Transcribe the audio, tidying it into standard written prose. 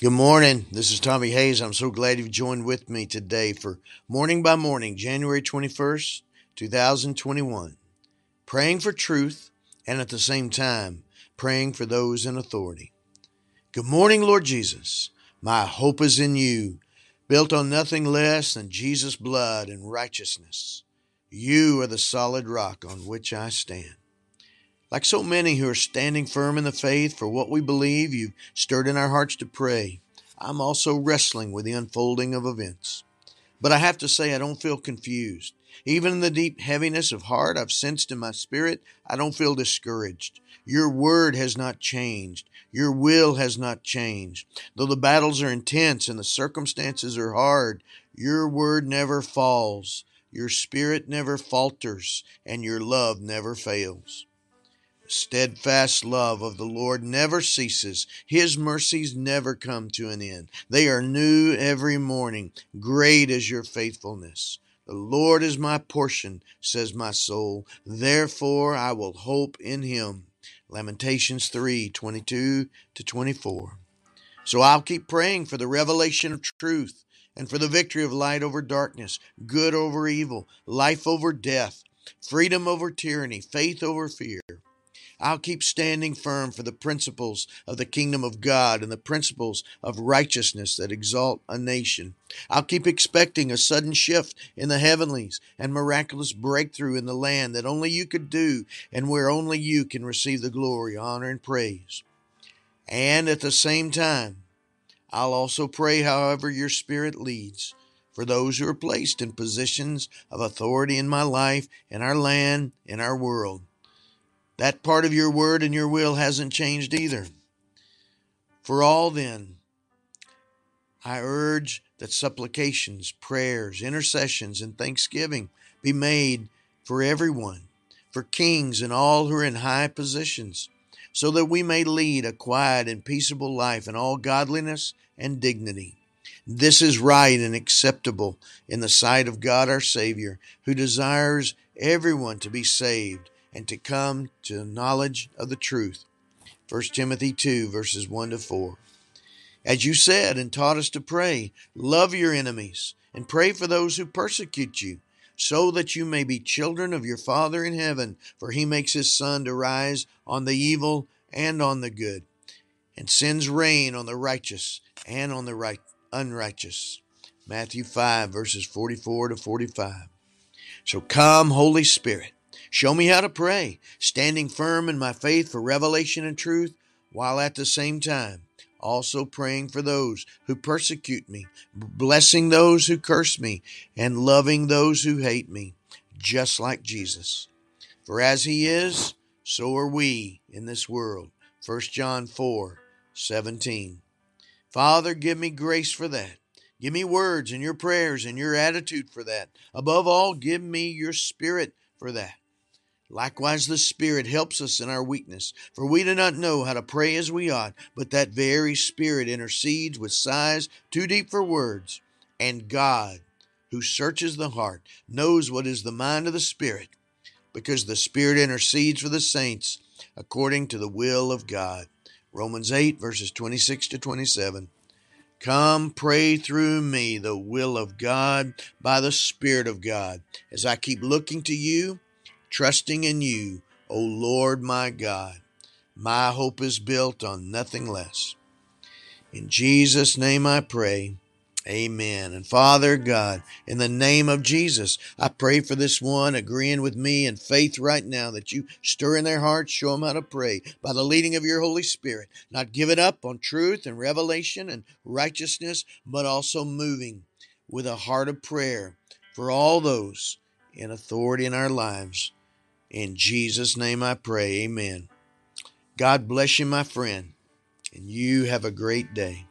Good morning. This is Tommy Hayes. I'm so glad you've joined with me today for Morning by Morning, January 21st, 2021. Praying for truth and at the same time, praying for those in authority. Good morning, Lord Jesus. My hope is in you, built on nothing less than Jesus' blood and righteousness. You are the solid rock on which I stand. Like so many who are standing firm in the faith for what we believe, you've stirred in our hearts to pray. I'm also wrestling with the unfolding of events. But I have to say, I don't feel confused. Even in the deep heaviness of heart I've sensed in my spirit, I don't feel discouraged. Your word has not changed. Your will has not changed. Though the battles are intense and the circumstances are hard, your word never falls. Your spirit never falters, and your love never fails. Steadfast love of the Lord never ceases. His mercies never come to an end. They are new every morning. Great is your faithfulness. The Lord is my portion, says my soul. Therefore I will hope in him. Lamentations 3:22-24. So I'll keep praying for the revelation of truth and for the victory of light over darkness, good over evil, life over death, freedom over tyranny, faith over fear. I'll keep standing firm for the principles of the kingdom of God and the principles of righteousness that exalt a nation. I'll keep expecting a sudden shift in the heavenlies and miraculous breakthrough in the land that only you could do and where only you can receive the glory, honor, and praise. And at the same time, I'll also pray however your spirit leads for those who are placed in positions of authority in my life, in our land, in our world. That part of your word and your will hasn't changed either. For all then, I urge that supplications, prayers, intercessions, and thanksgiving be made for everyone, for kings and all who are in high positions, so that we may lead a quiet and peaceable life in all godliness and dignity. This is right and acceptable in the sight of God our Savior, who desires everyone to be saved and to come to knowledge of the truth. 1 Timothy 2:1-4. As you said and taught us to pray, love your enemies and pray for those who persecute you, so that you may be children of your Father in heaven, for he makes his sun to rise on the evil and on the good, and sends rain on the righteous and on the unrighteous. Matthew 5:44-45. So come, Holy Spirit. Show me how to pray, standing firm in my faith for revelation and truth, while at the same time also praying for those who persecute me, blessing those who curse me, and loving those who hate me, just like Jesus. For as he is, so are we in this world. 1 John 4:17. Father, give me grace for that. Give me words and your prayers and your attitude for that. Above all, give me your spirit for that. Likewise, the Spirit helps us in our weakness, for we do not know how to pray as we ought, but that very Spirit intercedes with sighs too deep for words. And God, who searches the heart, knows what is the mind of the Spirit, because the Spirit intercedes for the saints according to the will of God. Romans 8:26-27. Come, pray through me the will of God by the Spirit of God, as I keep looking to you, trusting in you, O Lord my God. My hope is built on nothing less. In Jesus' name I pray. Amen. And Father God, in the name of Jesus, I pray for this one agreeing with me in faith right now that you stir in their hearts, show them how to pray by the leading of your Holy Spirit, not giving up on truth and revelation and righteousness, but also moving with a heart of prayer for all those in authority in our lives. In Jesus' name I pray, amen. God bless you, my friend, and you have a great day.